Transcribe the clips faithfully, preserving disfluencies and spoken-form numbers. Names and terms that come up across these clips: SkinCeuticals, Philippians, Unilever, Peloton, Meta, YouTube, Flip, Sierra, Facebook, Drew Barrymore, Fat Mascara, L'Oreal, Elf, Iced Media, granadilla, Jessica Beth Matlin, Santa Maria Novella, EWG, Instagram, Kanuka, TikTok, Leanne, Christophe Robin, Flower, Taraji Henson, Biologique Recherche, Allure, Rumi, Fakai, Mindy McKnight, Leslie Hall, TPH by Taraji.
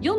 You'll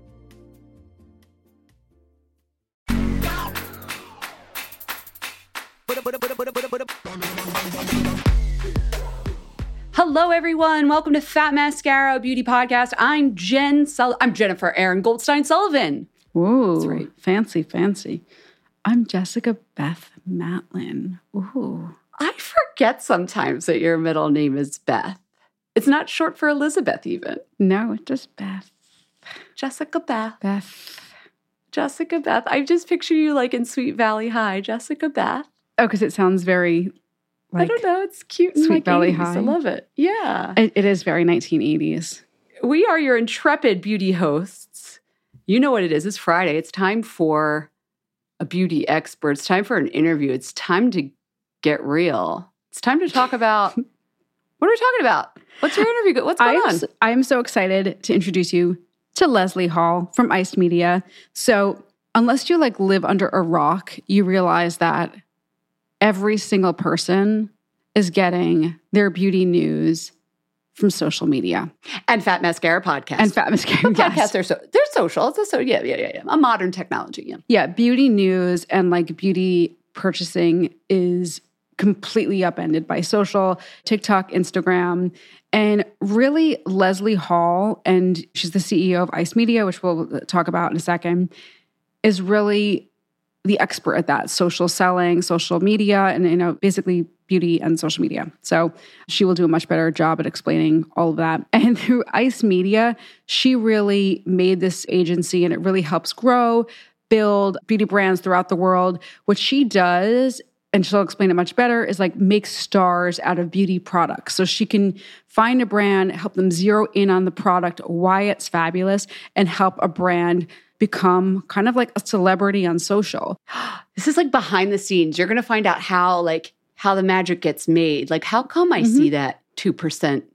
Hello, everyone. Welcome to Fat Mascara, beauty podcast. I'm Jen. Sul- I'm Jennifer Erin Goldstein-Sullivan. Ooh, that's right. Fancy, fancy. I'm Jessica Beth Matlin. Ooh, I forget sometimes that your middle name is Beth. It's not short for Elizabeth, even. No, it's just Beth. Jessica Beth. Beth. Jessica Beth. I just picture you like in Sweet Valley High, Jessica Beth. Oh, because it sounds very, like, I don't know, it's cute. Sweet like Valley eighties. High. I love it. Yeah. It, it is very nineteen eighties. We are your intrepid beauty hosts. You know what it is. It's Friday. It's time for a beauty expert. It's time for an interview. It's time to get real. It's time to talk about, what are we talking about? What's your interview? What's going I'm, on? I'm so excited to introduce you to Leslie Hall from Iced Media. So unless you like live under a rock, you realize that every single person is getting their beauty news from social media. And Fat Mascara Podcast. And Fat Mascara Podcast. Podcasts are so, they're social. It's a, so, yeah, yeah, yeah, yeah. A modern technology, yeah. Yeah, beauty news and like beauty purchasing is completely upended by social, TikTok, Instagram. And really, Leslie Hall, and she's the C E O of Iced Media, which we'll talk about in a second, is really the expert at that, social selling, social media, and, you know, basically beauty and social media. So she will do a much better job at explaining all of that. And through Iced Media, she really made this agency, and it really helps grow, build beauty brands throughout the world. What she does, and she'll explain it much better, is like make stars out of beauty products. So she can find a brand, help them zero in on the product, why it's fabulous, and help a brand become kind of like a celebrity on social. This is like behind the scenes. You're going to find out how like how the magic gets made. Like, how come I mm-hmm. see that two percent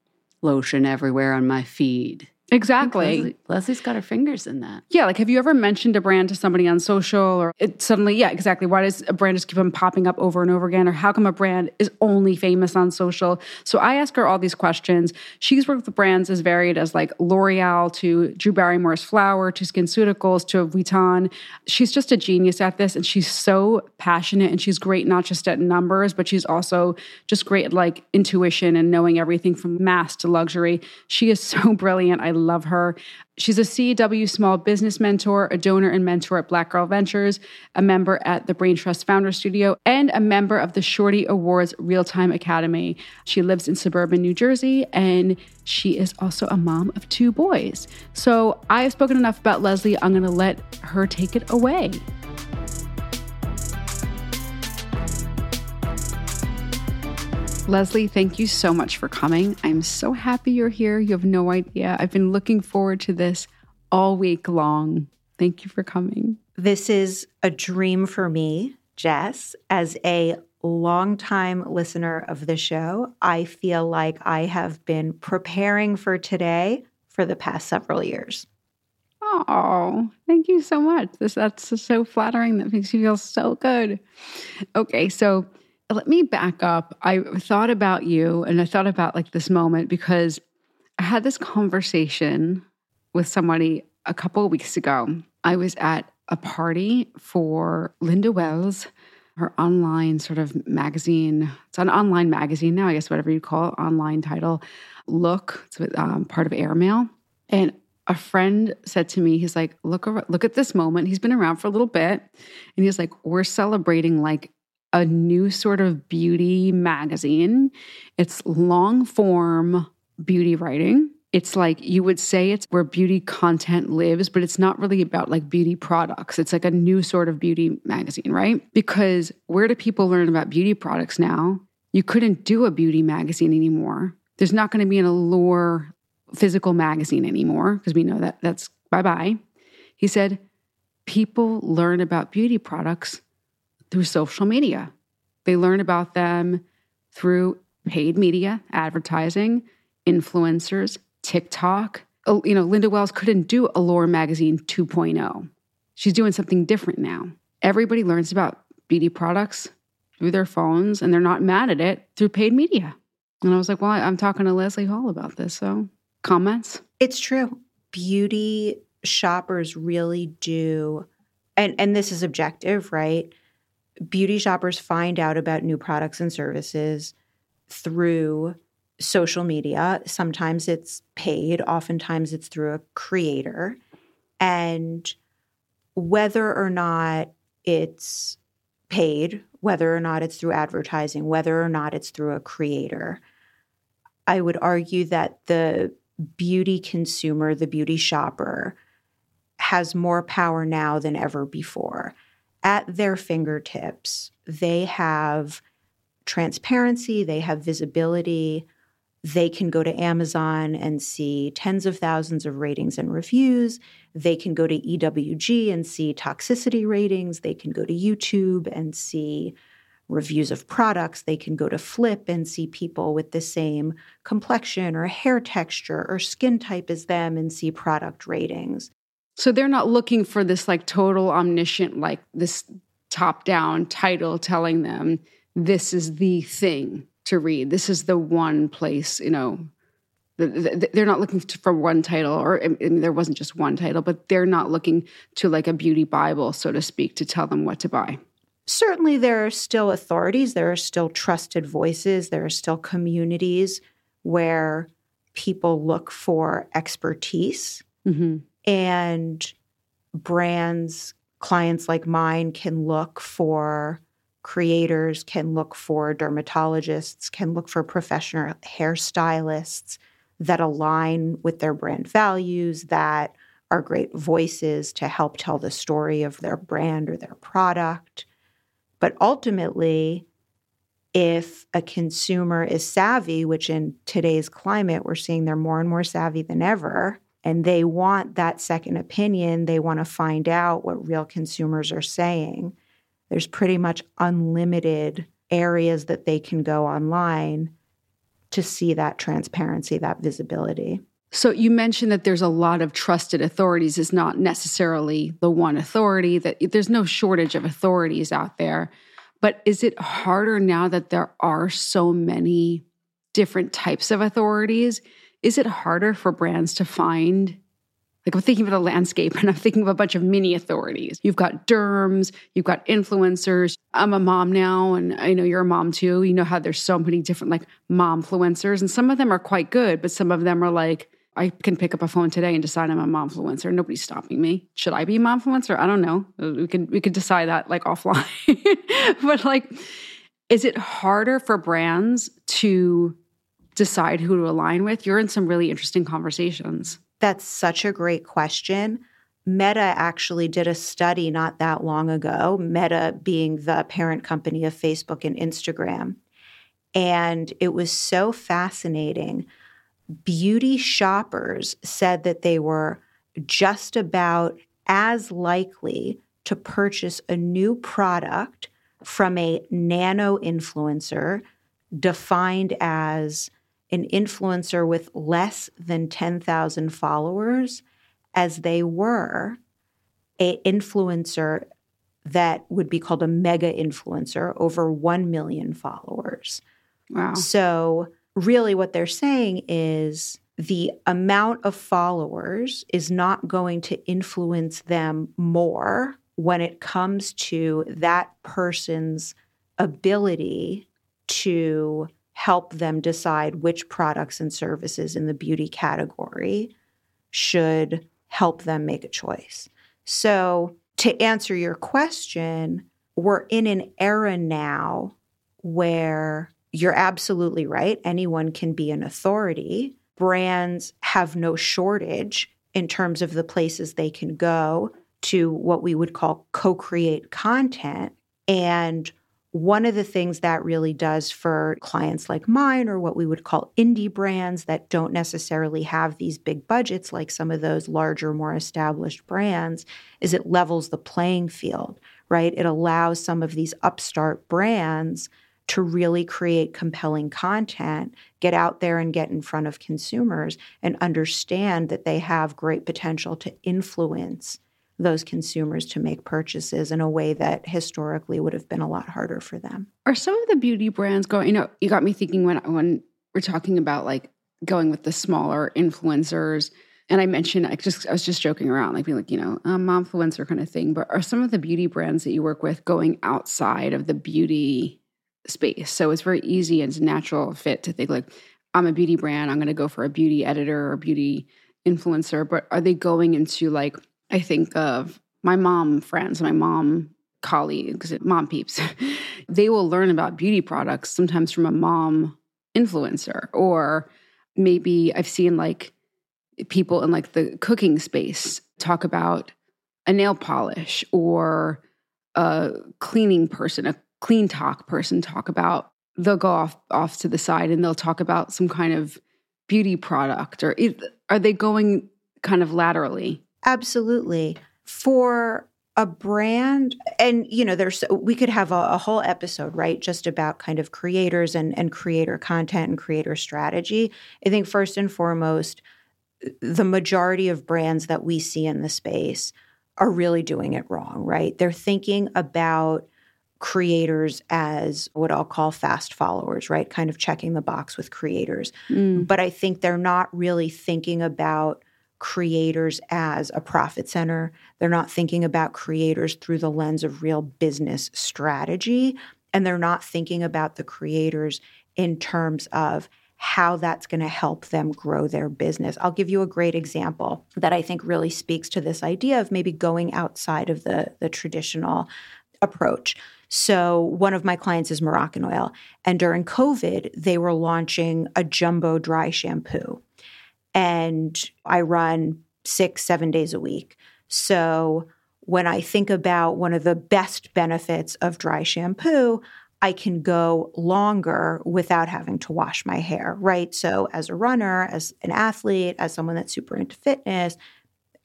lotion everywhere on my feed? Exactly. Leslie, Leslie's got her fingers in that. Yeah, like have you ever mentioned a brand to somebody on social or it suddenly, yeah, exactly. Why does a brand just keep on popping up over and over again? Or how come a brand is only famous on social? So I ask her all these questions. She's worked with brands as varied as like L'Oreal to Drew Barrymore's Flower to SkinCeuticals to Vuitton. She's just a genius at this and she's so passionate and she's great not just at numbers, but she's also just great at like intuition and knowing everything from mass to luxury. She is so brilliant. I love her. She's a C W small business mentor, a donor and mentor at Black Girl Ventures, a member at the Brain Trust Founder Studio, and a member of the Shorty Awards Real-Time Academy. She lives in suburban New Jersey, and she is also a mom of two boys. So I have spoken enough about Leslie. I'm going to let her take it away. Leslie, thank you so much for coming. I'm so happy you're here. You have no idea. I've been looking forward to this all week long. Thank you for coming. This is a dream for me, Jess. As a longtime listener of the show, I feel like I have been preparing for today for the past several years. Oh, thank you so much. This, that's so flattering. That makes you feel so good. Okay, so let me back up. I thought about you and I thought about like this moment because I had this conversation with somebody a couple of weeks ago. I was at a party for Linda Wells, her online sort of magazine. It's an online magazine now, I guess, whatever you call it, online title. Look, it's with, um, part of Airmail. And a friend said to me, he's like, look, look at this moment. He's been around for a little bit. And he's like, we're celebrating like a new sort of beauty magazine. It's long form beauty writing. It's like you would say it's where beauty content lives, but it's not really about like beauty products. It's like a new sort of beauty magazine, right? Because where do people learn about beauty products now? You couldn't do a beauty magazine anymore. There's not going to be an Allure physical magazine anymore because we know that that's bye-bye. He said, people learn about beauty products through social media. They learn about them through paid media, advertising, influencers, TikTok. You know, Linda Wells couldn't do Allure Magazine two point oh. She's doing something different now. Everybody learns about beauty products through their phones and they're not mad at it through paid media. And I was like, well, I'm talking to Leslie Hall about this. So comments? It's true. Beauty shoppers really do. And, and this is objective, right? Beauty shoppers find out about new products and services through social media. Sometimes it's paid. Oftentimes it's through a creator. And whether or not it's paid, whether or not it's through advertising, whether or not it's through a creator, I would argue that the beauty consumer, the beauty shopper, has more power now than ever before. At their fingertips, they have transparency, they have visibility, they can go to Amazon and see tens of thousands of ratings and reviews, they can go to E W G and see toxicity ratings, they can go to YouTube and see reviews of products, they can go to Flip and see people with the same complexion or hair texture or skin type as them and see product ratings. So they're not looking for this like total omniscient, like this top-down title telling them this is the thing to read. This is the one place, you know, the, the, they're not looking for one title or I mean, there wasn't just one title, but they're not looking to like a beauty Bible, so to speak, to tell them what to buy. Certainly there are still authorities. There are still trusted voices. There are still communities where people look for expertise. Mm-hmm. And brands, clients like mine can look for creators, can look for dermatologists, can look for professional hairstylists that align with their brand values, that are great voices to help tell the story of their brand or their product. But ultimately, if a consumer is savvy, which in today's climate, we're seeing they're more and more savvy than ever, and they want that second opinion. They want to find out what real consumers are saying. There's pretty much unlimited areas that they can go online to see that transparency, that visibility. So you mentioned that there's a lot of trusted authorities. It's not necessarily the one authority, that there's no shortage of authorities out there. But is it harder now that there are so many different types of authorities? Is it harder for brands to find, like I'm thinking of the landscape and I'm thinking of a bunch of mini authorities. You've got derms, you've got influencers. I'm a mom now and I know you're a mom too. You know how there's so many different like momfluencers and some of them are quite good, but some of them are like, I can pick up a phone today and decide I'm a momfluencer. Nobody's stopping me. Should I be a momfluencer? I don't know. We can we could decide that like offline. But like, is it harder for brands to decide who to align with? You're in some really interesting conversations. That's such a great question. Meta actually did a study not that long ago, Meta being the parent company of Facebook and Instagram. And it was so fascinating. Beauty shoppers said that they were just about as likely to purchase a new product from a nano-influencer defined as an influencer with less than ten thousand followers as they were an influencer that would be called a mega-influencer over one million followers. Wow. So really what they're saying is the amount of followers is not going to influence them more when it comes to that person's ability to help them decide which products and services in the beauty category should help them make a choice. So to answer your question, we're in an era now where you're absolutely right. Anyone can be an authority. Brands have no shortage in terms of the places they can go to what we would call co-create content. And one of the things that really does for clients like mine or what we would call indie brands that don't necessarily have these big budgets like some of those larger, more established brands is it levels the playing field, right? It allows some of these upstart brands to really create compelling content, get out there and get in front of consumers and understand that they have great potential to influence those consumers to make purchases in a way that historically would have been a lot harder for them. Are some of the beauty brands going, you know, you got me thinking when when we're talking about like going with the smaller influencers, and I mentioned, I just I was just joking around, like being like, you know, a momfluencer kind of thing, but are some of the beauty brands that you work with going outside of the beauty space? So it's very easy and it's a natural fit to think like, I'm a beauty brand, I'm going to go for a beauty editor or beauty influencer, but are they going into like, I think of my mom friends, my mom colleagues, mom peeps. They will learn about beauty products sometimes from a mom influencer, or maybe I've seen like people in like the cooking space talk about a nail polish or a cleaning person, a clean talk person talk about, they'll go off, off to the side and they'll talk about some kind of beauty product, or it, are they going kind of laterally? Absolutely. For a brand, and you know, there's we could have a, a whole episode, right, just about kind of creators and, and creator content and creator strategy. I think first and foremost, the majority of brands that we see in the space are really doing it wrong, right? They're thinking about creators as what I'll call fast followers, right? Kind of checking the box with creators. Mm. But I think they're not really thinking about creators as a profit center. They're not thinking about creators through the lens of real business strategy, and they're not thinking about the creators in terms of how that's going to help them grow their business. I'll give you a great example that I think really speaks to this idea of maybe going outside of the, the traditional approach. So one of my clients is Moroccan Oil, and during COVID, they were launching a jumbo dry shampoo. And I run six, seven days a week. So when I think about one of the best benefits of dry shampoo, I can go longer without having to wash my hair, right? So as a runner, as an athlete, as someone that's super into fitness,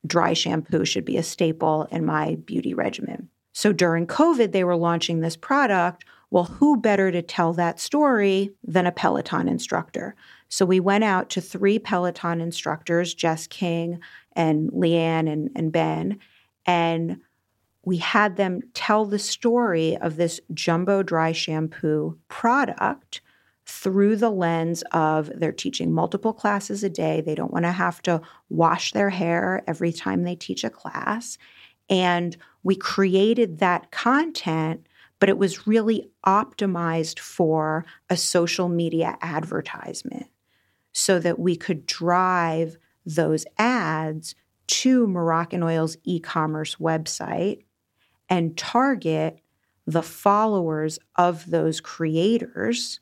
dry shampoo should be a staple in my beauty regimen. So during COVID, they were launching this product Well, who better to tell that story than a Peloton instructor? So we went out to three Peloton instructors, Jess King and Leanne and, and Ben, and we had them tell the story of this jumbo dry shampoo product through the lens of they're teaching multiple classes a day. They don't want to have to wash their hair every time they teach a class. And we created that content, but it was really optimized for a social media advertisement so that we could drive those ads to Moroccan Oil's e-commerce website and target the followers of those creators,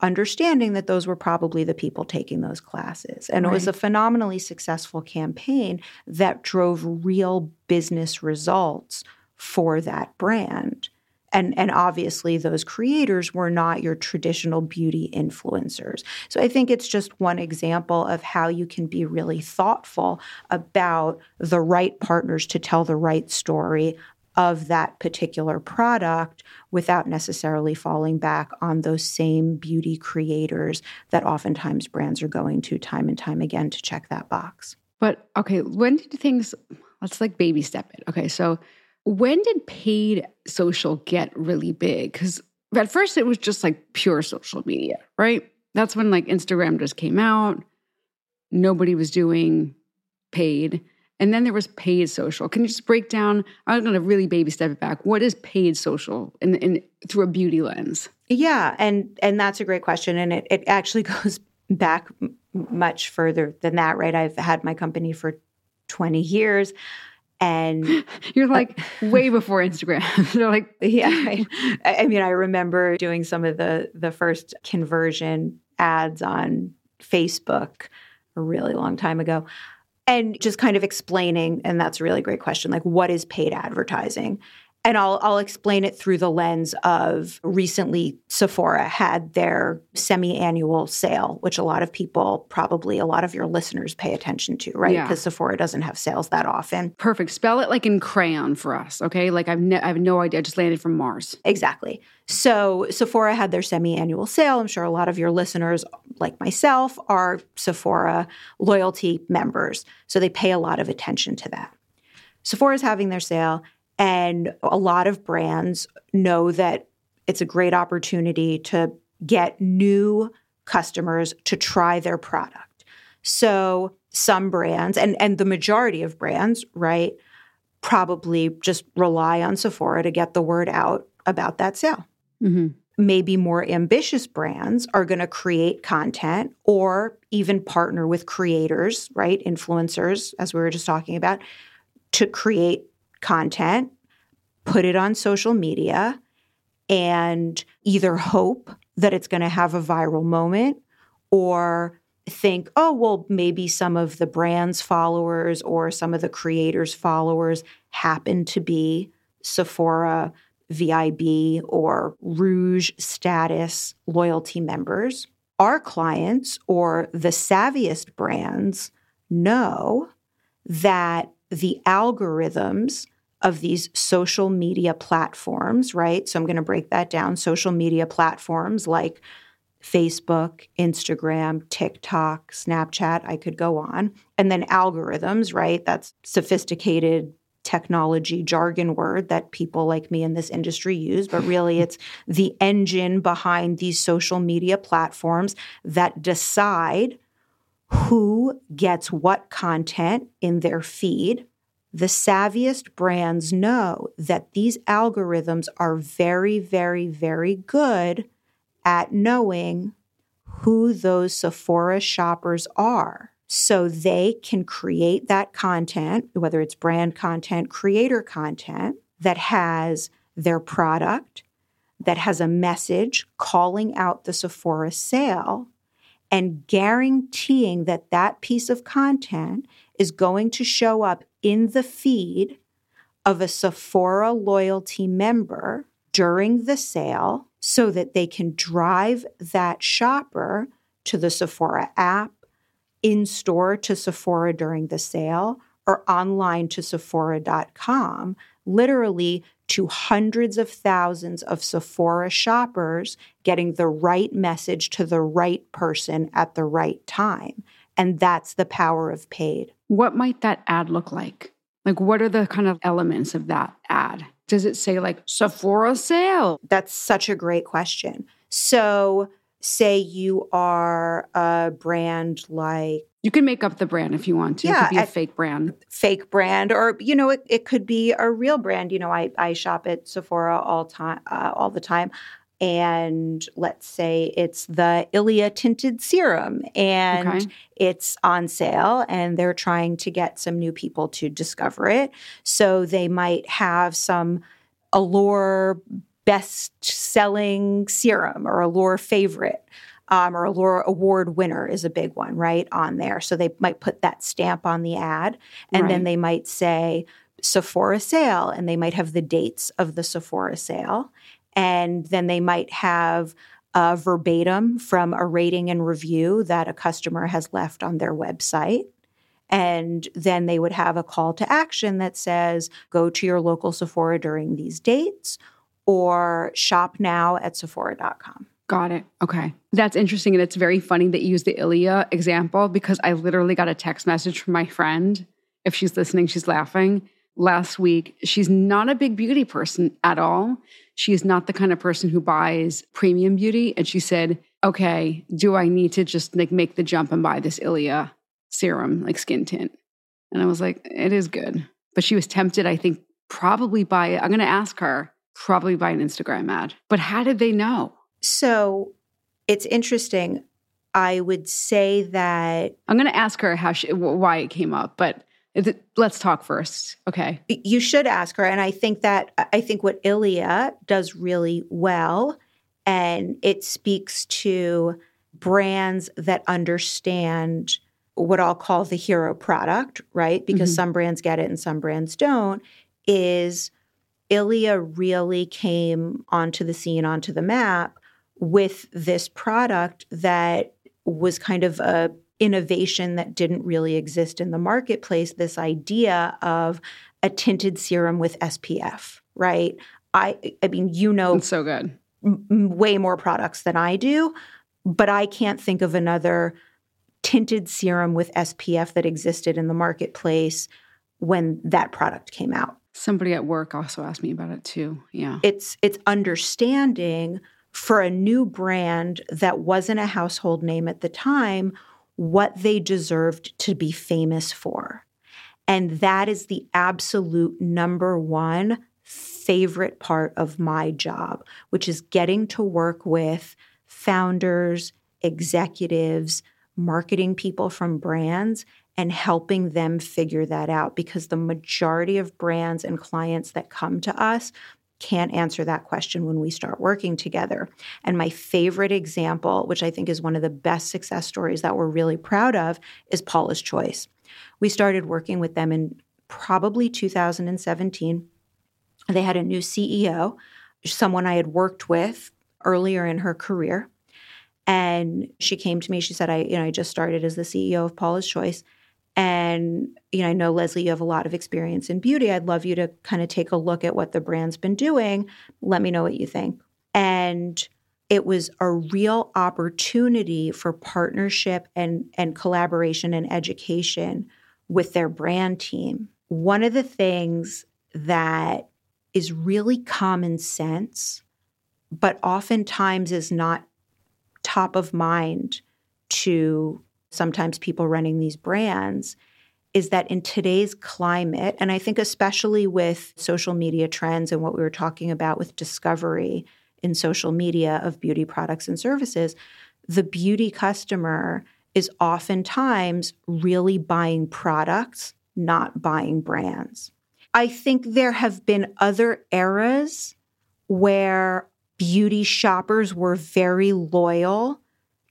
understanding that those were probably the people taking those classes. And right. It was a phenomenally successful campaign that drove real business results for that brand. And, and obviously those creators were not your traditional beauty influencers. So I think it's just one example of how you can be really thoughtful about the right partners to tell the right story of that particular product without necessarily falling back on those same beauty creators that oftentimes brands are going to time and time again to check that box. But okay, when did things, let's like baby step it. Okay, so when did paid social get really big? Because at first it was just like pure social media, right? That's when like Instagram just came out. Nobody was doing paid. And then there was paid social. Can you just break down, I'm going to really baby step it back. What is paid social in, in through a beauty lens? Yeah, and and that's a great question. And it, it actually goes back m- much further than that, right? I've had my company for twenty years. And you're like uh, way before Instagram. They're like, yeah. I, I mean, I remember doing some of the the first conversion ads on Facebook a really long time ago, and just kind of explaining. And that's a really great question. Like, what is paid advertising? And I'll I'll explain it through the lens of recently Sephora had their semi-annual sale, which a lot of people, probably a lot of your listeners pay attention to, right? Because yeah. Sephora doesn't have sales that often. Perfect. Spell it like in crayon for us, okay? Like I've ne- I have no idea. I just landed from Mars. Exactly. So Sephora had their semi-annual sale. I'm sure a lot of your listeners, like myself, are Sephora loyalty members. So they pay a lot of attention to that. Sephora's having their sale. And a lot of brands know that it's a great opportunity to get new customers to try their product. So some brands, and, and the majority of brands, right, probably just rely on Sephora to get the word out about that sale. Mm-hmm. Maybe more ambitious brands are going to create content or even partner with creators, right, influencers, as we were just talking about, to create content, put it on social media, and either hope that it's going to have a viral moment or think, oh, well, maybe some of the brand's followers or some of the creator's followers happen to be Sephora V I B or Rouge status loyalty members. Our clients or the savviest brands know that the algorithms of these social media platforms, right? So I'm going to break that down. Social media platforms like Facebook, Instagram, TikTok, Snapchat, I could go on. And then algorithms, right? That's sophisticated technology jargon word that people like me in this industry use. But really, it's the engine behind these social media platforms that decide who gets what content in their feed. The savviest brands know that these algorithms are very, very, very good at knowing who those Sephora shoppers are. So they can create that content, whether it's brand content, creator content, that has their product, that has a message calling out the Sephora sale, and guaranteeing that that piece of content is going to show up in the feed of a Sephora loyalty member during the sale so that they can drive that shopper to the Sephora app, in-store to Sephora during the sale, or online to sephora dot com, literally to hundreds of thousands of Sephora shoppers, getting the right message to the right person at the right time. And that's the power of paid. What might that ad look like? Like, what are the kind of elements of that ad? Does it say like Sephora sale? That's such a great question. So say you are a brand like... You can make up the brand if you want to. Yeah, it could be a, a fake brand. Fake brand. Or, you know, it, it could be a real brand. You know, I, I shop at Sephora all time, uh, all the time. And let's say it's the Ilia tinted serum and okay. it's on sale and they're trying to get some new people to discover it. So they might have some Allure best-selling serum or Allure favorite um, or Allure award winner is a big one, right, on there. So they might put that stamp on the ad and right. then they might say Sephora sale and they might have the dates of the Sephora sale. And then they might have a verbatim from a rating and review that a customer has left on their website. And then they would have a call to action that says, go to your local Sephora during these dates or shop now at Sephora dot com. Got it. Okay. That's interesting. And it's very funny that you use the Ilia example because I literally got a text message from my friend. If she's listening, she's laughing. Last week, she's not a big beauty person at all. She is not the kind of person who buys premium beauty. And she said, okay, do I need to just like make the jump and buy this Ilia serum, like skin tint? And I was like, it is good. But she was tempted, I think, probably by, I'm going to ask her, probably by an Instagram ad. But how did they know? So it's interesting. I would say that... I'm going to ask her how she, why it came up, but... Let's talk first. Okay. You should ask her. And I think that, I think what Ilia does really well, and it speaks to brands that understand what I'll call the hero product, right? Because mm-hmm. some brands get it and some brands don't, is Ilia really came onto the scene, onto the map with this product that was kind of a innovation that didn't really exist in the marketplace, this idea of a tinted serum with S P F, right? I I mean, you know, it's so good. M- way more products than I do, but I can't think of another tinted serum with S P F that existed in the marketplace when that product came out. Somebody at work also asked me about it too. Yeah. It's it's understanding for a new brand that wasn't a household name at the time what they deserved to be famous for. And that is the absolute number one favorite part of my job, which is getting to work with founders, executives, marketing people from brands, and helping them figure that out. Because the majority of brands and clients that come to us can't answer that question when we start working together. And my favorite example, which I think is one of the best success stories that we're really proud of, is Paula's Choice. We started working with them in probably two thousand seventeen. They had a new C E O, someone I had worked with earlier in her career. And she came to me, she said, I, you know, I just started as the C E O of Paula's Choice. And, you know, I know, Leslie, you have a lot of experience in beauty. I'd love you to kind of take a look at what the brand's been doing. Let me know what you think. And it was a real opportunity for partnership and, and collaboration and education with their brand team. One of the things that is really common sense, but oftentimes is not top of mind to sometimes people running these brands, is that in today's climate, and I think especially with social media trends and what we were talking about with discovery in social media of beauty products and services, the beauty customer is oftentimes really buying products, not buying brands. I think there have been other eras where beauty shoppers were very loyal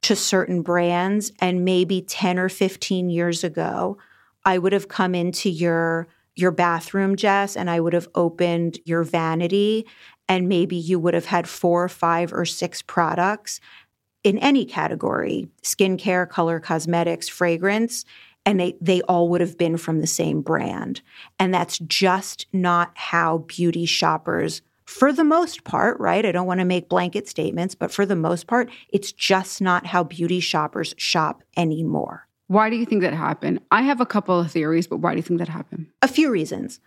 to certain brands, and maybe ten or fifteen years ago, I would have come into your your bathroom, Jess, and I would have opened your vanity, and maybe you would have had four or five or six products in any category, skincare, color, cosmetics, fragrance, and they, they all would have been from the same brand. And that's just not how beauty shoppers, for the most part, right? I don't want to make blanket statements, but for the most part, it's just not how beauty shoppers shop anymore. Why do you think that happened? I have a couple of theories, but why do you think that happened? A few reasons.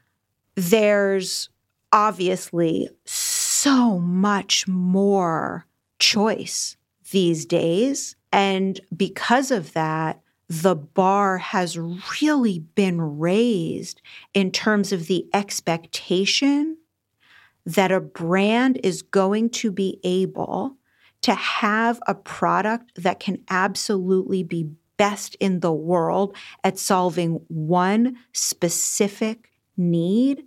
There's obviously so much more choice these days. And because of that, the bar has really been raised in terms of the expectation that a brand is going to be able to have a product that can absolutely be best in the world at solving one specific need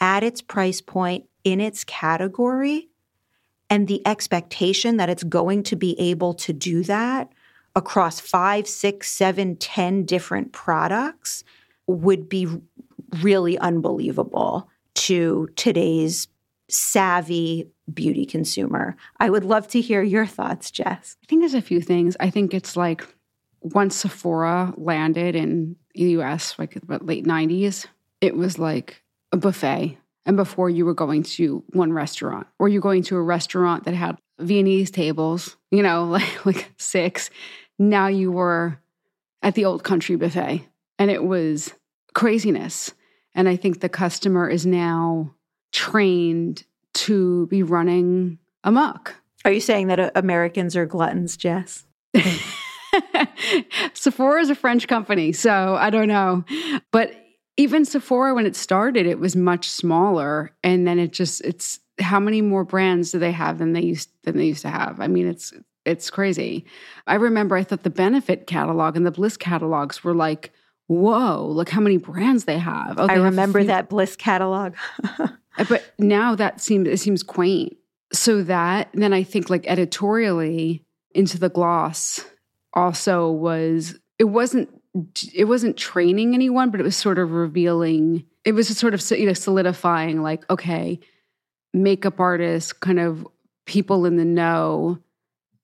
at its price point in its category, and the expectation that it's going to be able to do that across five, six, seven, ten different products would be really unbelievable to today's savvy beauty consumer. I would love to hear your thoughts, Jess. I think there's a few things. I think it's like once Sephora landed in the U S, like about late nineties, it was like a buffet. And before you were going to one restaurant, or you're going to a restaurant that had Viennese tables, you know, like, like six. Now you were at the old country buffet, and it was craziness. And I think the customer is now trained to be running amok. Are you saying that uh, Americans are gluttons, Jess? Sephora is a French company, so I don't know. But even Sephora, when it started, it was much smaller, and then it just—it's how many more brands do they have than they used than they used to have? I mean, it's it's crazy. I remember I thought the Benefit catalog and the Bliss catalogs were like, whoa, look how many brands they have. Oh, they I remember have that Bliss catalog, but now that seems it seems quaint. So that and then I think like editorially into the gloss also was it wasn't. It wasn't training anyone, but it was sort of revealing. It was just sort of, you know, solidifying like, okay, makeup artists, kind of people in the know,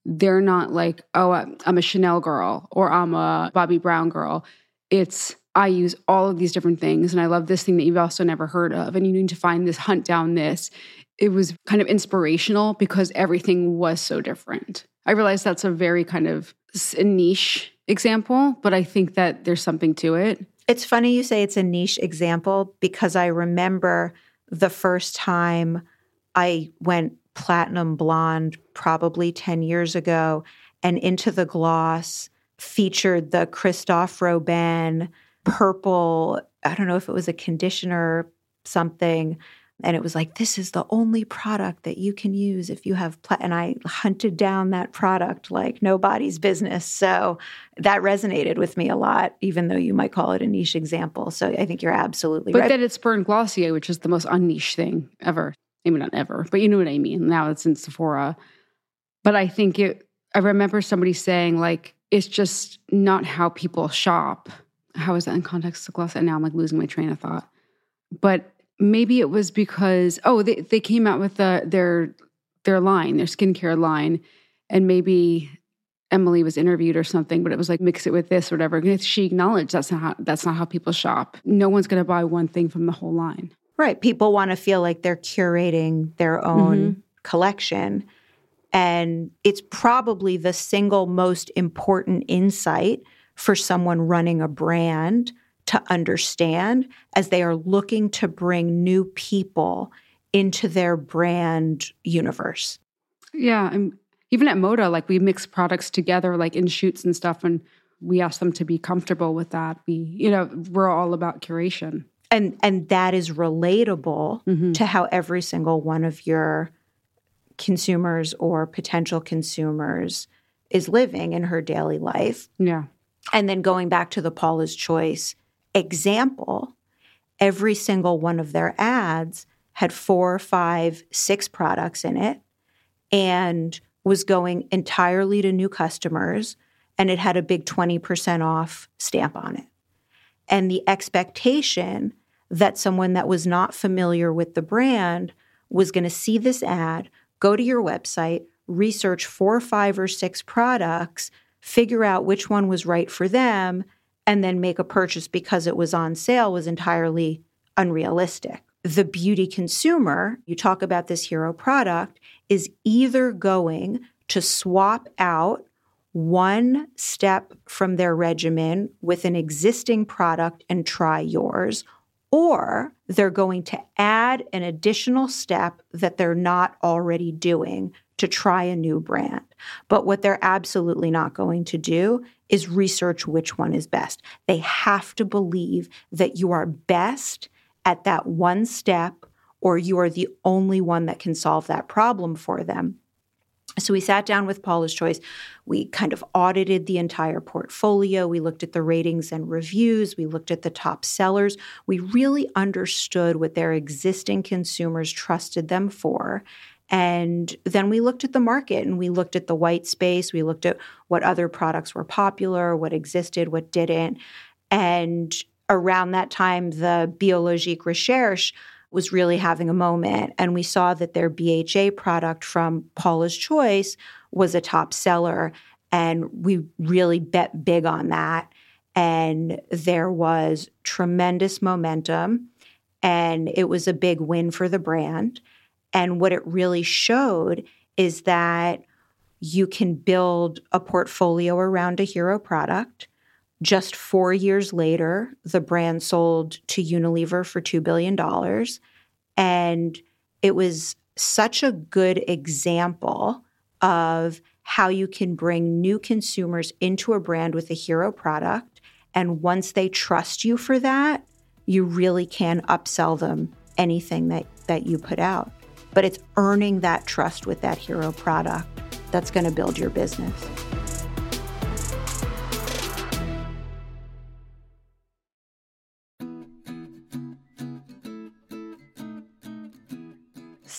they're not like, oh, I'm a Chanel girl or I'm a Bobbi Brown girl. It's, I use all of these different things and I love this thing that you've also never heard of and you need to find this, hunt down this. It was kind of inspirational because everything was so different. I realize that's a very kind of a niche example, but I think that there's something to it. It's funny you say it's a niche example because I remember the first time I went platinum blonde probably ten years ago and Into the Gloss featured the Christophe Robin purple, I don't know if it was a conditioner or something, and it was like, this is the only product that you can use if you have, pla-. And I hunted down that product like nobody's business. So that resonated with me a lot, even though you might call it a niche example. So I think you're absolutely but right. But then it's Burn Glossier, which is the most un-niche thing ever. I mean, not ever, but you know what I mean. Now it's in Sephora. But I think it, I remember somebody saying like, it's just not how people shop. How is that in context to Glossier? And now I'm like losing my train of thought. But maybe it was because, oh, they, they came out with the, their their line, their skincare line, and maybe Emily was interviewed or something, but it was like, mix it with this or whatever. And she acknowledged that's not how, that's not how people shop. No one's going to buy one thing from the whole line. Right. People want to feel like they're curating their own mm-hmm. collection. And it's probably the single most important insight for someone running a brand to understand as they are looking to bring new people into their brand universe. Yeah. And even at Moda, like we mix products together, like in shoots and stuff, and we ask them to be comfortable with that. We, you know, we're all about curation. And and that is relatable mm-hmm. to how every single one of your consumers or potential consumers is living in her daily life. Yeah. And then going back to the Paula's Choice example, every single one of their ads had four, five, six products in it and was going entirely to new customers, and it had a big twenty percent off stamp on it. And the expectation that someone that was not familiar with the brand was going to see this ad, go to your website, research four, five, or six products, figure out which one was right for them, and then make a purchase because it was on sale was entirely unrealistic. The beauty consumer, you talk about this hero product, is either going to swap out one step from their regimen with an existing product and try yours, or they're going to add an additional step that they're not already doing to try a new brand. But what they're absolutely not going to do is research which one is best. They have to believe that you are best at that one step, or you are the only one that can solve that problem for them. So we sat down with Paula's Choice. We kind of audited the entire portfolio. We looked at the ratings and reviews. We looked at the top sellers. We really understood what their existing consumers trusted them for. And then we looked at the market and we looked at the white space. We looked at what other products were popular, what existed, what didn't. And around that time, the Biologique Recherche was really having a moment. And we saw that their B H A product from Paula's Choice was a top seller. And we really bet big on that. And there was tremendous momentum. And it was a big win for the brand. And what it really showed is that you can build a portfolio around a hero product. Just four years later, the brand sold to Unilever for two billion dollars. And it was such a good example of how you can bring new consumers into a brand with a hero product. And once they trust you for that, you really can upsell them anything that, that you put out. But it's earning that trust with that hero product that's going to build your business.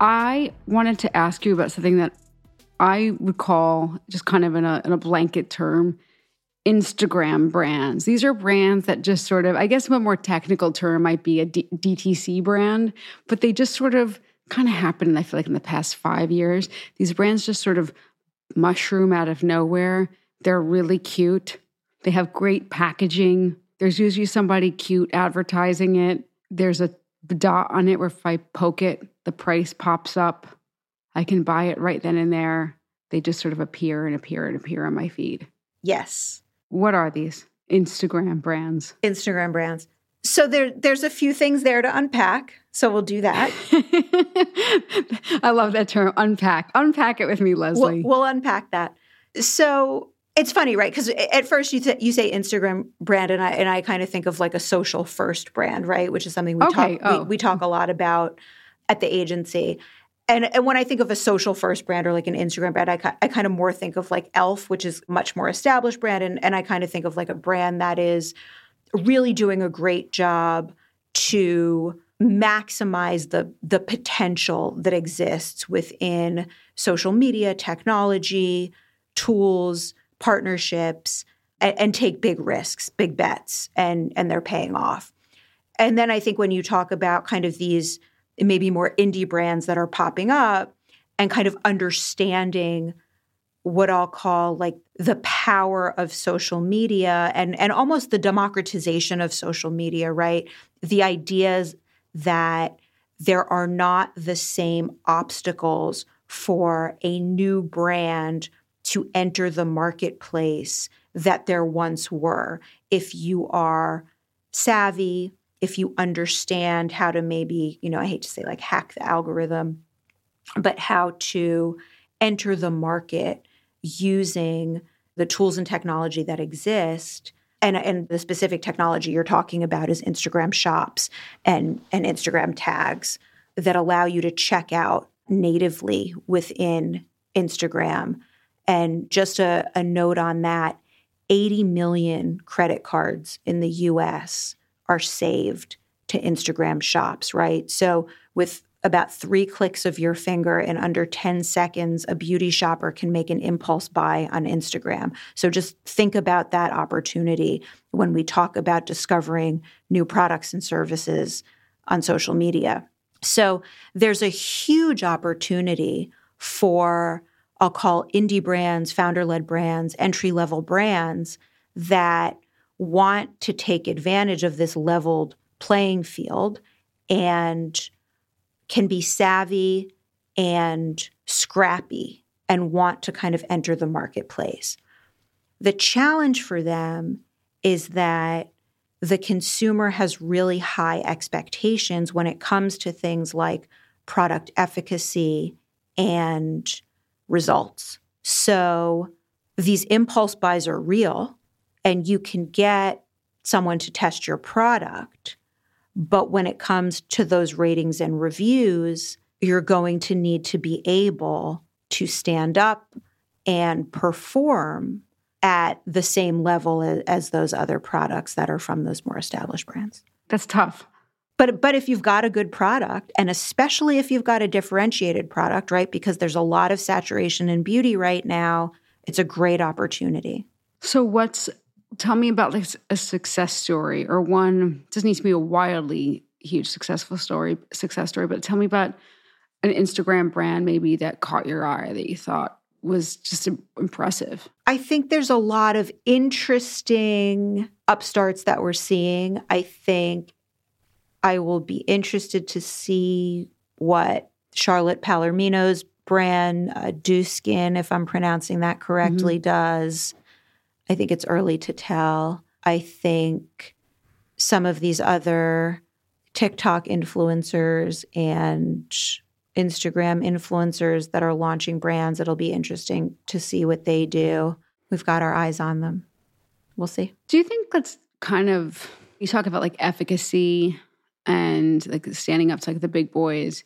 I wanted to ask you about something that I would call, just kind of in a, in a blanket term, Instagram brands. These are brands that just sort of, I guess a more technical term might be a D- DTC brand, but they just sort of kind of happened, I feel like, in the past five years. These brands just sort of mushroom out of nowhere. They're really cute. They have great packaging. There's usually somebody cute advertising it. There's a dot on it where if I poke it, the price pops up. I can buy it right then and there. They just sort of appear and appear and appear on my feed. Yes. What are these Instagram brands? Instagram brands. So there, there's a few things there to unpack. So we'll do that. I love that term, unpack. Unpack it with me, Leslie. We'll, we'll unpack that. So it's funny, right? Because at first you th- you say Instagram brand, and I and I kind of think of like a social first brand, right? Which is something we okay, talk oh. we, we talk a lot about at the agency. And and when I think of a social first brand or like an Instagram brand, I, I kind of more think of like Elf, which is much more established brand. And, and I kind of think of like a brand that is really doing a great job to maximize the the potential that exists within social media, technology, tools, partnerships, and, and take big risks, big bets, and, and they're paying off. And then I think when you talk about kind of these maybe more indie brands that are popping up and kind of understanding what I'll call like the power of social media and, and almost the democratization of social media, right? The ideas that there are not the same obstacles for a new brand to enter the marketplace that there once were. If you are savvy, if you understand how to maybe, you know, I hate to say like hack the algorithm, but how to enter the market using the tools and technology that exist. And, and the specific technology you're talking about is Instagram shops and, and Instagram tags that allow you to check out natively within Instagram. And just a, a note on that, eighty million credit cards in the U S are saved to Instagram shops, right? So with about three clicks of your finger and under ten seconds, a beauty shopper can make an impulse buy on Instagram. So just think about that opportunity when we talk about discovering new products and services on social media. So there's a huge opportunity for, I'll call indie brands, founder-led brands, entry-level brands that want to take advantage of this leveled playing field and can be savvy and scrappy and want to kind of enter the marketplace. The challenge for them is that the consumer has really high expectations when it comes to things like product efficacy and results. So these impulse buys are real, and you can get someone to test your product. But when it comes to those ratings and reviews, you're going to need to be able to stand up and perform at the same level as those other products that are from those more established brands. That's tough. But but if you've got a good product, and especially if you've got a differentiated product, right, because there's a lot of saturation in beauty right now, it's a great opportunity. So what's, tell me about like a success story, or one, doesn't need to be a wildly huge successful story, success story, but tell me about an Instagram brand maybe that caught your eye that you thought was just impressive. I think there's a lot of interesting upstarts that we're seeing. I think I will be interested to see what Charlotte Palomino's brand, uh, Do Skin, if I'm pronouncing that correctly, mm-hmm. does. I think it's early to tell. I think some of these other TikTok influencers and Instagram influencers that are launching brands, it'll be interesting to see what they do. We've got our eyes on them. We'll see. Do you think that's kind of, you talk about like efficacy and like standing up to like the big boys.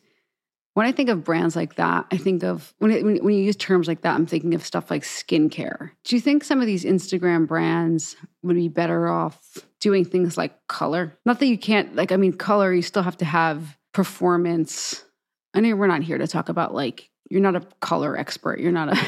When I think of brands like that, I think of, when, it, when when you use terms like that, I'm thinking of stuff like skincare. Do you think some of these Instagram brands would be better off doing things like color? Not that you can't, like, I mean, color, you still have to have performance. I know we're not here to talk about like, you're not a color expert. You're not a...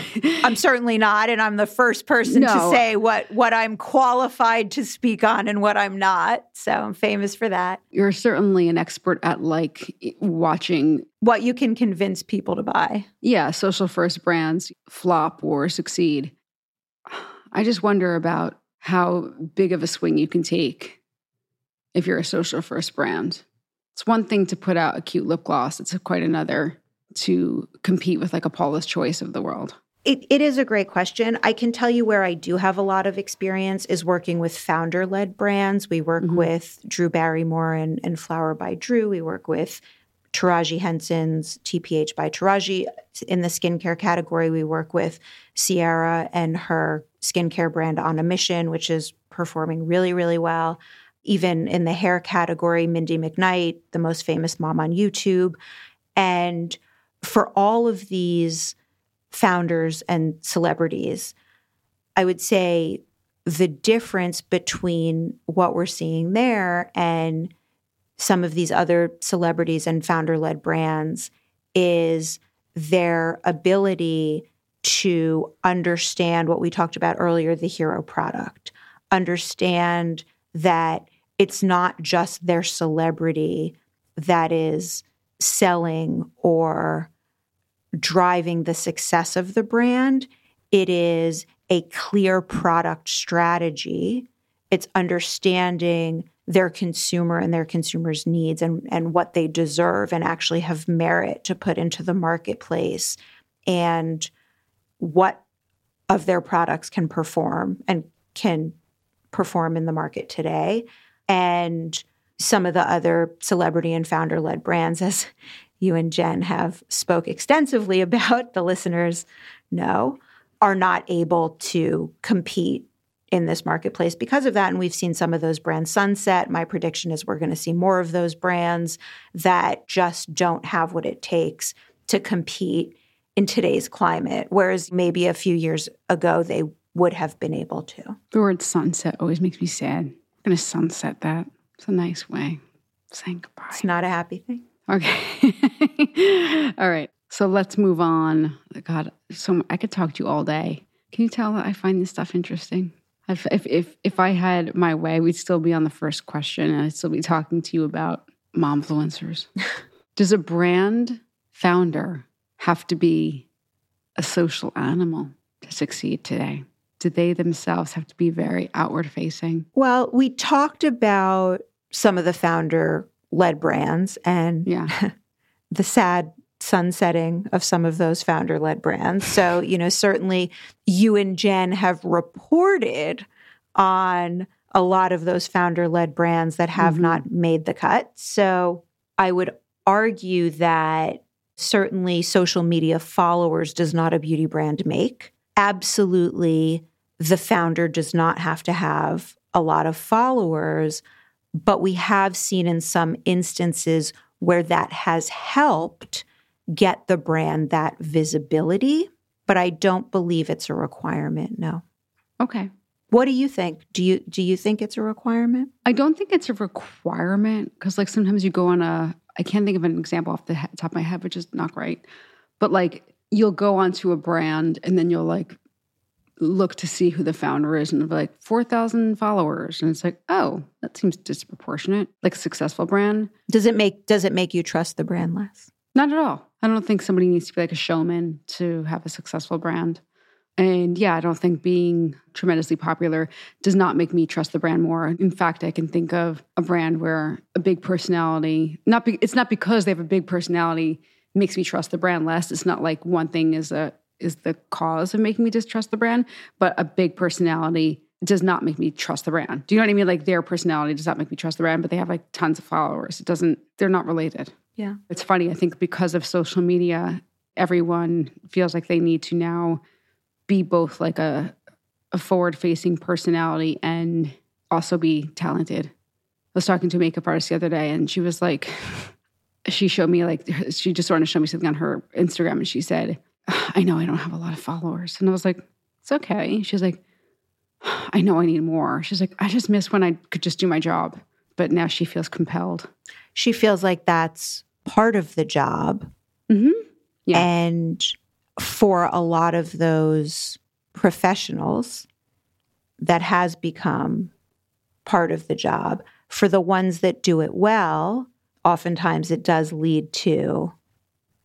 I'm certainly not, and I'm the first person no. to say what, what I'm qualified to speak on and what I'm not. So I'm famous for that. You're certainly an expert at like watching... what you can convince people to buy. Yeah, social first brands flop or succeed. I just wonder about how big of a swing you can take if you're a social first brand. It's one thing to put out a cute lip gloss. It's quite another... to compete with like a Paula's Choice of the world? It, it is a great question. I can tell you where I do have a lot of experience is working with founder-led brands. We work mm-hmm. with Drew Barrymore and, and Flower by Drew. We work with Taraji Henson's T P H by Taraji. In the skincare category, we work with Sierra and her skincare brand On a Mission, which is performing really, really well. Even in the hair category, Mindy McKnight, the most famous mom on YouTube. And for all of these founders and celebrities, I would say the difference between what we're seeing there and some of these other celebrities and founder-led brands is their ability to understand what we talked about earlier, the hero product, understand that it's not just their celebrity that is selling or driving the success of the brand. It is a clear product strategy. It's understanding their consumer and their consumer's needs and, and what they deserve and actually have merit to put into the marketplace and what of their products can perform and can perform in the market today. And some of the other celebrity and founder-led brands, as you and Jen have spoke extensively about, the listeners know, are not able to compete in this marketplace because of that. And we've seen some of those brands sunset. My prediction is we're going to see more of those brands that just don't have what it takes to compete in today's climate, whereas maybe a few years ago they would have been able to. The word sunset always makes me sad. I'm going to sunset that. It's a nice way of saying goodbye. It's not a happy thing. Okay. All right. So let's move on. God, so I could talk to you all day. Can you tell that I find this stuff interesting? If if if, if I had my way, we'd still be on the first question, and I'd still be talking to you about momfluencers. Does a brand founder have to be a social animal to succeed today? do they themselves have to be very outward facing? Well, we talked about some of the founder-led brands and yeah. the sad sunsetting of some of those founder-led brands. So, you know, certainly you and Jen have reported on a lot of those founder-led brands that have mm-hmm. not made the cut. So I would argue that certainly social media followers does not a beauty brand make. Absolutely, the founder does not have to have a lot of followers, but we have seen in some instances where that has helped get the brand that visibility, but I don't believe it's a requirement, no. Okay. What do you think? Do you do you think it's a requirement? I don't think it's a requirement because, like, sometimes you go on a – I can't think of an example off the he- top of my head, which is not great. But, like, you'll go onto a brand and then you'll, like, look to see who the founder is and it'll be, like, four thousand followers. And it's like, oh, that seems disproportionate, like a successful brand. Does it make Does it make you trust the brand less? Not at all. I don't think somebody needs to be, like, a showman to have a successful brand. And yeah, I don't think being tremendously popular does not make me trust the brand more. In fact, I can think of a brand where a big personality, not be, it's not because they have a big personality makes me trust the brand less. It's not like one thing is a is the cause of making me distrust the brand, but a big personality does not make me trust the brand. Do you know what I mean? Like their personality does not make me trust the brand, but they have like tons of followers. It doesn't, they're not related. Yeah. It's funny. I think because of social media, everyone feels like they need to now be both like a, a forward-facing personality and also be talented. I was talking to a makeup artist the other day and she was like, she showed me like, she just wanted to show me something on her Instagram and she said, I know I don't have a lot of followers. And I was like, it's okay. She's like, I know I need more. She's like, I just miss when I could just do my job. But now she feels compelled. She feels like that's part of the job. Mm-hmm. Yeah. And for a lot of those professionals, that has become part of the job. For the ones that do it well, oftentimes it does lead to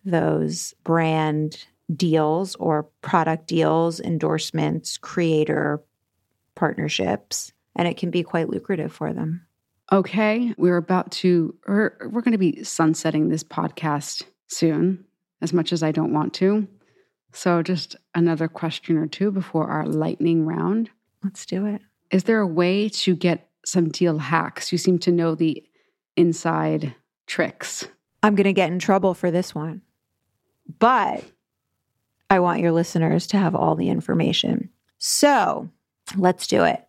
those brand deals or product deals, endorsements, creator partnerships, and it can be quite lucrative for them. Okay, we're about to, or we're going to be sunsetting this podcast soon, as much as I don't want to. So just another question or two before our lightning round. Let's do it. Is there a way to get some deal hacks? You seem to know the inside tricks. I'm going to get in trouble for this one, but I want your listeners to have all the information. So let's do it.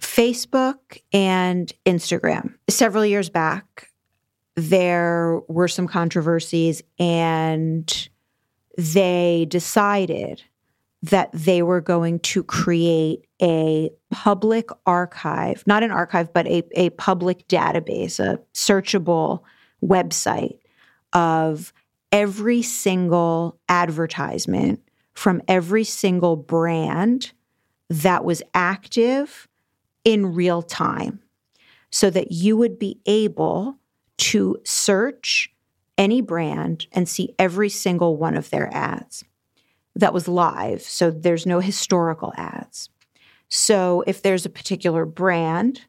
Facebook and Instagram. Several years back, there were some controversies and they decided that they were going to create a public archive, not an archive, but a, a public database, a searchable website of every single advertisement from every single brand that was active in real time so that you would be able to search any brand and see every single one of their ads that was live. So there's no historical ads. So if there's a particular brand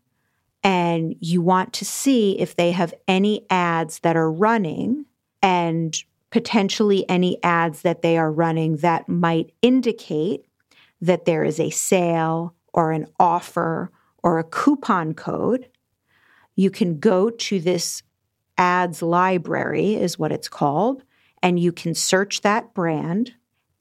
and you want to see if they have any ads that are running and potentially any ads that they are running that might indicate that there is a sale or an offer or a coupon code, you can go to this ads library is what it's called, and you can search that brand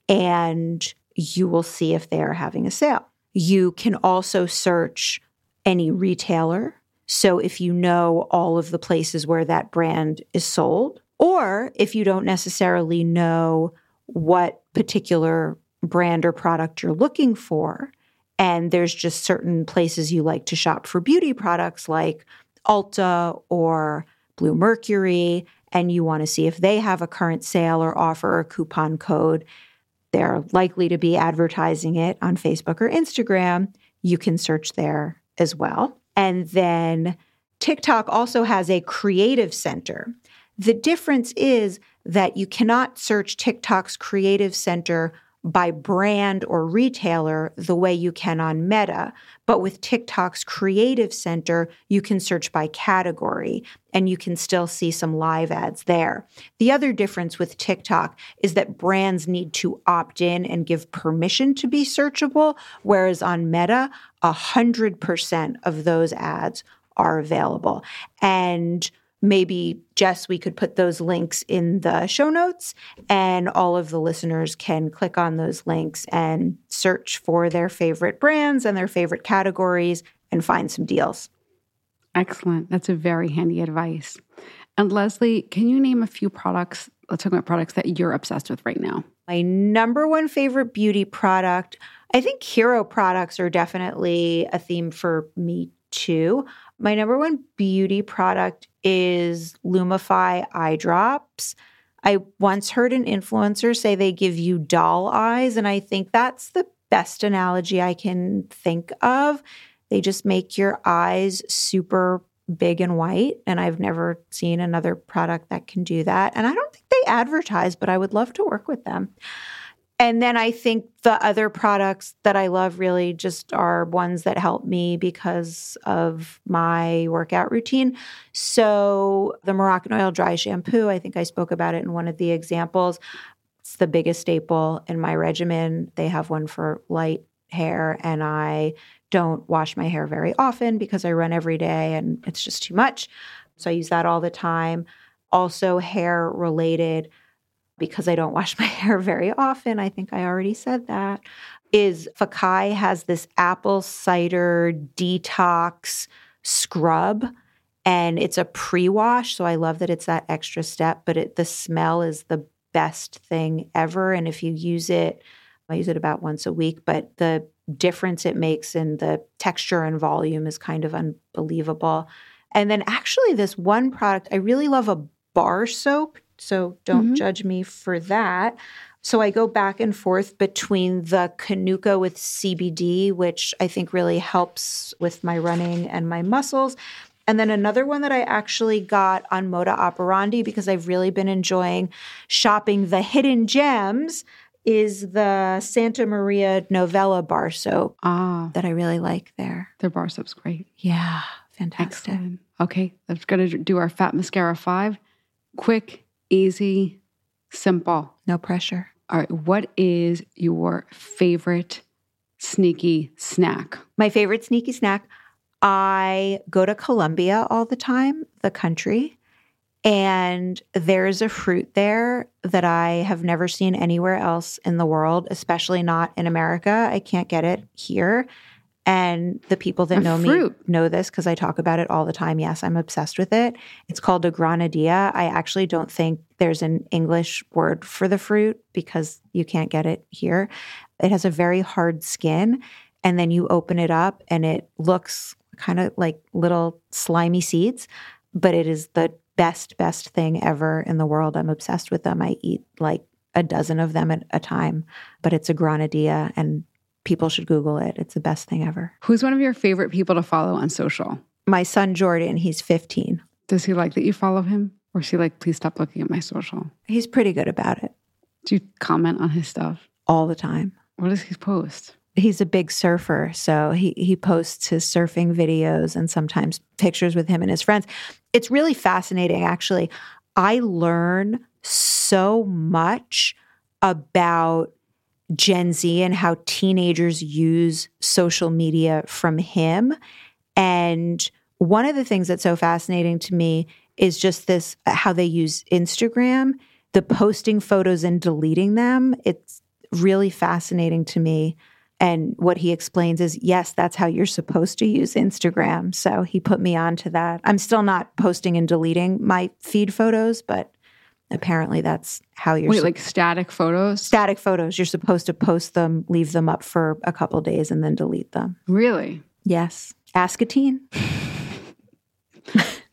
and you will see if they are having a sale. You can also search any retailer. So if you know all of the places where that brand is sold, or if you don't necessarily know what particular brand or product you're looking for, and there's just certain places you like to shop for beauty products like Ulta or Blue Mercury, and you want to see if they have a current sale or offer or coupon code, they're likely to be advertising it on Facebook or Instagram. You can search there as well. And then TikTok also has a creative center. The difference is that you cannot search TikTok's creative center by brand or retailer the way you can on Meta. But with TikTok's creative center, you can search by category and you can still see some live ads there. The other difference with TikTok is that brands need to opt in and give permission to be searchable, whereas on Meta, one hundred percent of those ads are available. And maybe, Jess, we could put those links in the show notes and all of the listeners can click on those links and search for their favorite brands and their favorite categories and find some deals. Excellent. That's a very handy advice. And Leslie, can you name a few products, let's talk about products that you're obsessed with right now? My number one favorite beauty product, I think hero products are definitely a theme for me too. My number one beauty product is Lumify eye drops. I once heard an influencer say they give you doll eyes, and I think that's the best analogy I can think of. They just make your eyes super big and white, and I've never seen another product that can do that. And I don't think they advertise, but I would love to work with them. And then I think the other products that I love really just are ones that help me because of my workout routine. So the Moroccan Oil Dry Shampoo, I think I spoke about it in one of the examples. It's the biggest staple in my regimen. They have one for light hair, and I don't wash my hair very often because I run every day and it's just too much. So I use that all the time. Also hair related, because I don't wash my hair very often, I think I already said that, is Fakai has this apple cider detox scrub, and it's a pre-wash, so I love that it's that extra step, but it, the smell is the best thing ever, and if you use it, I use it about once a week, but the difference it makes in the texture and volume is kind of unbelievable. And then actually this one product, I really love a bar soap, so don't mm-hmm. judge me for that. So I go back and forth between the Kanuka with C B D, which I think really helps with my running and my muscles. And then another one that I actually got on Moda Operandi because I've really been enjoying shopping the hidden gems is the Santa Maria Novella bar soap ah, that I really like there. Their bar soap's great. Yeah, fantastic. Excellent. Okay, that's going to do our Fat Mascara five. Quick, easy, simple. No pressure. All right. What is your favorite sneaky snack? My favorite sneaky snack. I go to Colombia all the time, the country, and there's a fruit there that I have never seen anywhere else in the world, especially not in America. I can't get it here. And the people that a know fruit. me know this because I talk about it all the time. Yes, I'm obsessed with it. It's called a granadilla. I actually don't think there's an English word for the fruit because you can't get it here. It has a very hard skin, and then you open it up and it looks kind of like little slimy seeds, but it is the best, best thing ever in the world. I'm obsessed with them. I eat like a dozen of them at a time, but it's a granadilla, and people should Google it. It's the best thing ever. Who's one of your favorite people to follow on social? My son, Jordan. He's fifteen. Does he like that you follow him? Or is he like, please stop looking at my social? He's pretty good about it. Do you comment on his stuff? All the time. What does he post? He's a big surfer, so he, he posts his surfing videos and sometimes pictures with him and his friends. It's really fascinating, actually. I learn so much about Gen Z and how teenagers use social media from him. And one of the things that's so fascinating to me is just this, how they use Instagram, the posting photos and deleting them. It's really fascinating to me. And what he explains is, yes, that's how you're supposed to use Instagram. So he put me onto that. I'm still not posting and deleting my feed photos, but apparently that's how you're... Wait, su- like static photos? Static photos. You're supposed to post them, leave them up for a couple of days, and then delete them. Really? Yes. Ask a teen.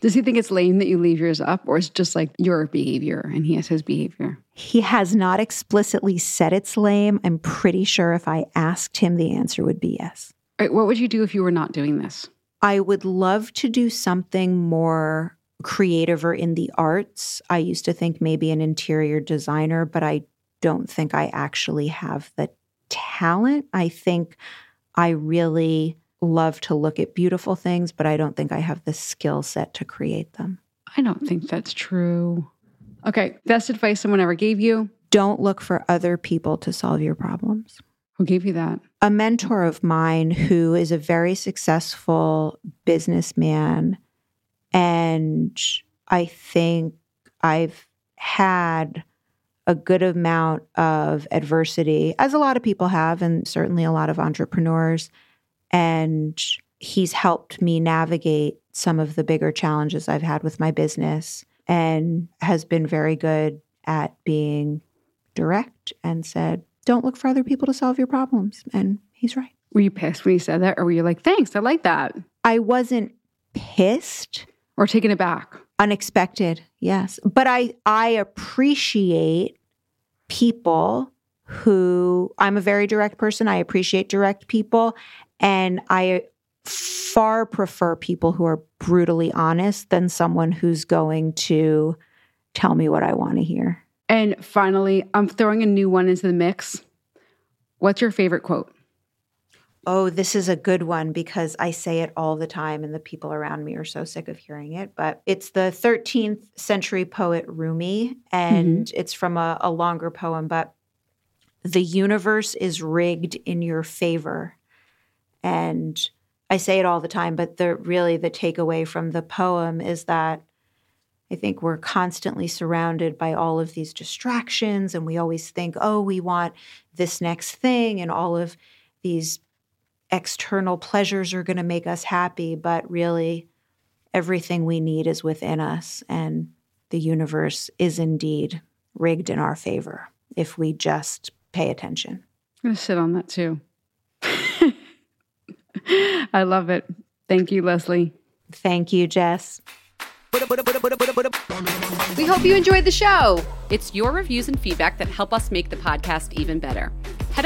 Does he think it's lame that you leave yours up, or it's just like your behavior and he has his behavior? He has not explicitly said it's lame. I'm pretty sure if I asked him, the answer would be yes. All right, what would you do if you were not doing this? I would love to do something more creative or in the arts. I used to think maybe an interior designer, but I don't think I actually have the talent. I think I really love to look at beautiful things, but I don't think I have the skill set to create them. I don't think that's true. Okay, best advice someone ever gave you? Don't look for other people to solve your problems. Who gave you that? A mentor of mine who is a very successful businessman. And I think I've had a good amount of adversity, as a lot of people have, and certainly a lot of entrepreneurs. And he's helped me navigate some of the bigger challenges I've had with my business and has been very good at being direct and said, don't look for other people to solve your problems. And he's right. Were you pissed when he said that? Or were you like, thanks, I like that? I wasn't pissed. Or taken aback. Unexpected, yes. But I, I appreciate people who, I'm a very direct person. I appreciate direct people. And I far prefer people who are brutally honest than someone who's going to tell me what I want to hear. And finally, I'm throwing a new one into the mix. What's your favorite quote? Oh, this is a good one because I say it all the time and the people around me are so sick of hearing it. But it's the thirteenth century poet Rumi, and mm-hmm. it's from a, a longer poem, but the universe is rigged in your favor. And I say it all the time, but the really the takeaway from the poem is that I think we're constantly surrounded by all of these distractions, and we always think, oh, we want this next thing, and all of these external pleasures are going to make us happy, but really everything we need is within us, and the universe is indeed rigged in our favor if we just pay attention. I'm going to sit on that too. I love it. Thank you, Leslie. Thank you, Jess. We hope you enjoyed the show. It's your reviews and feedback that help us make the podcast even better. Head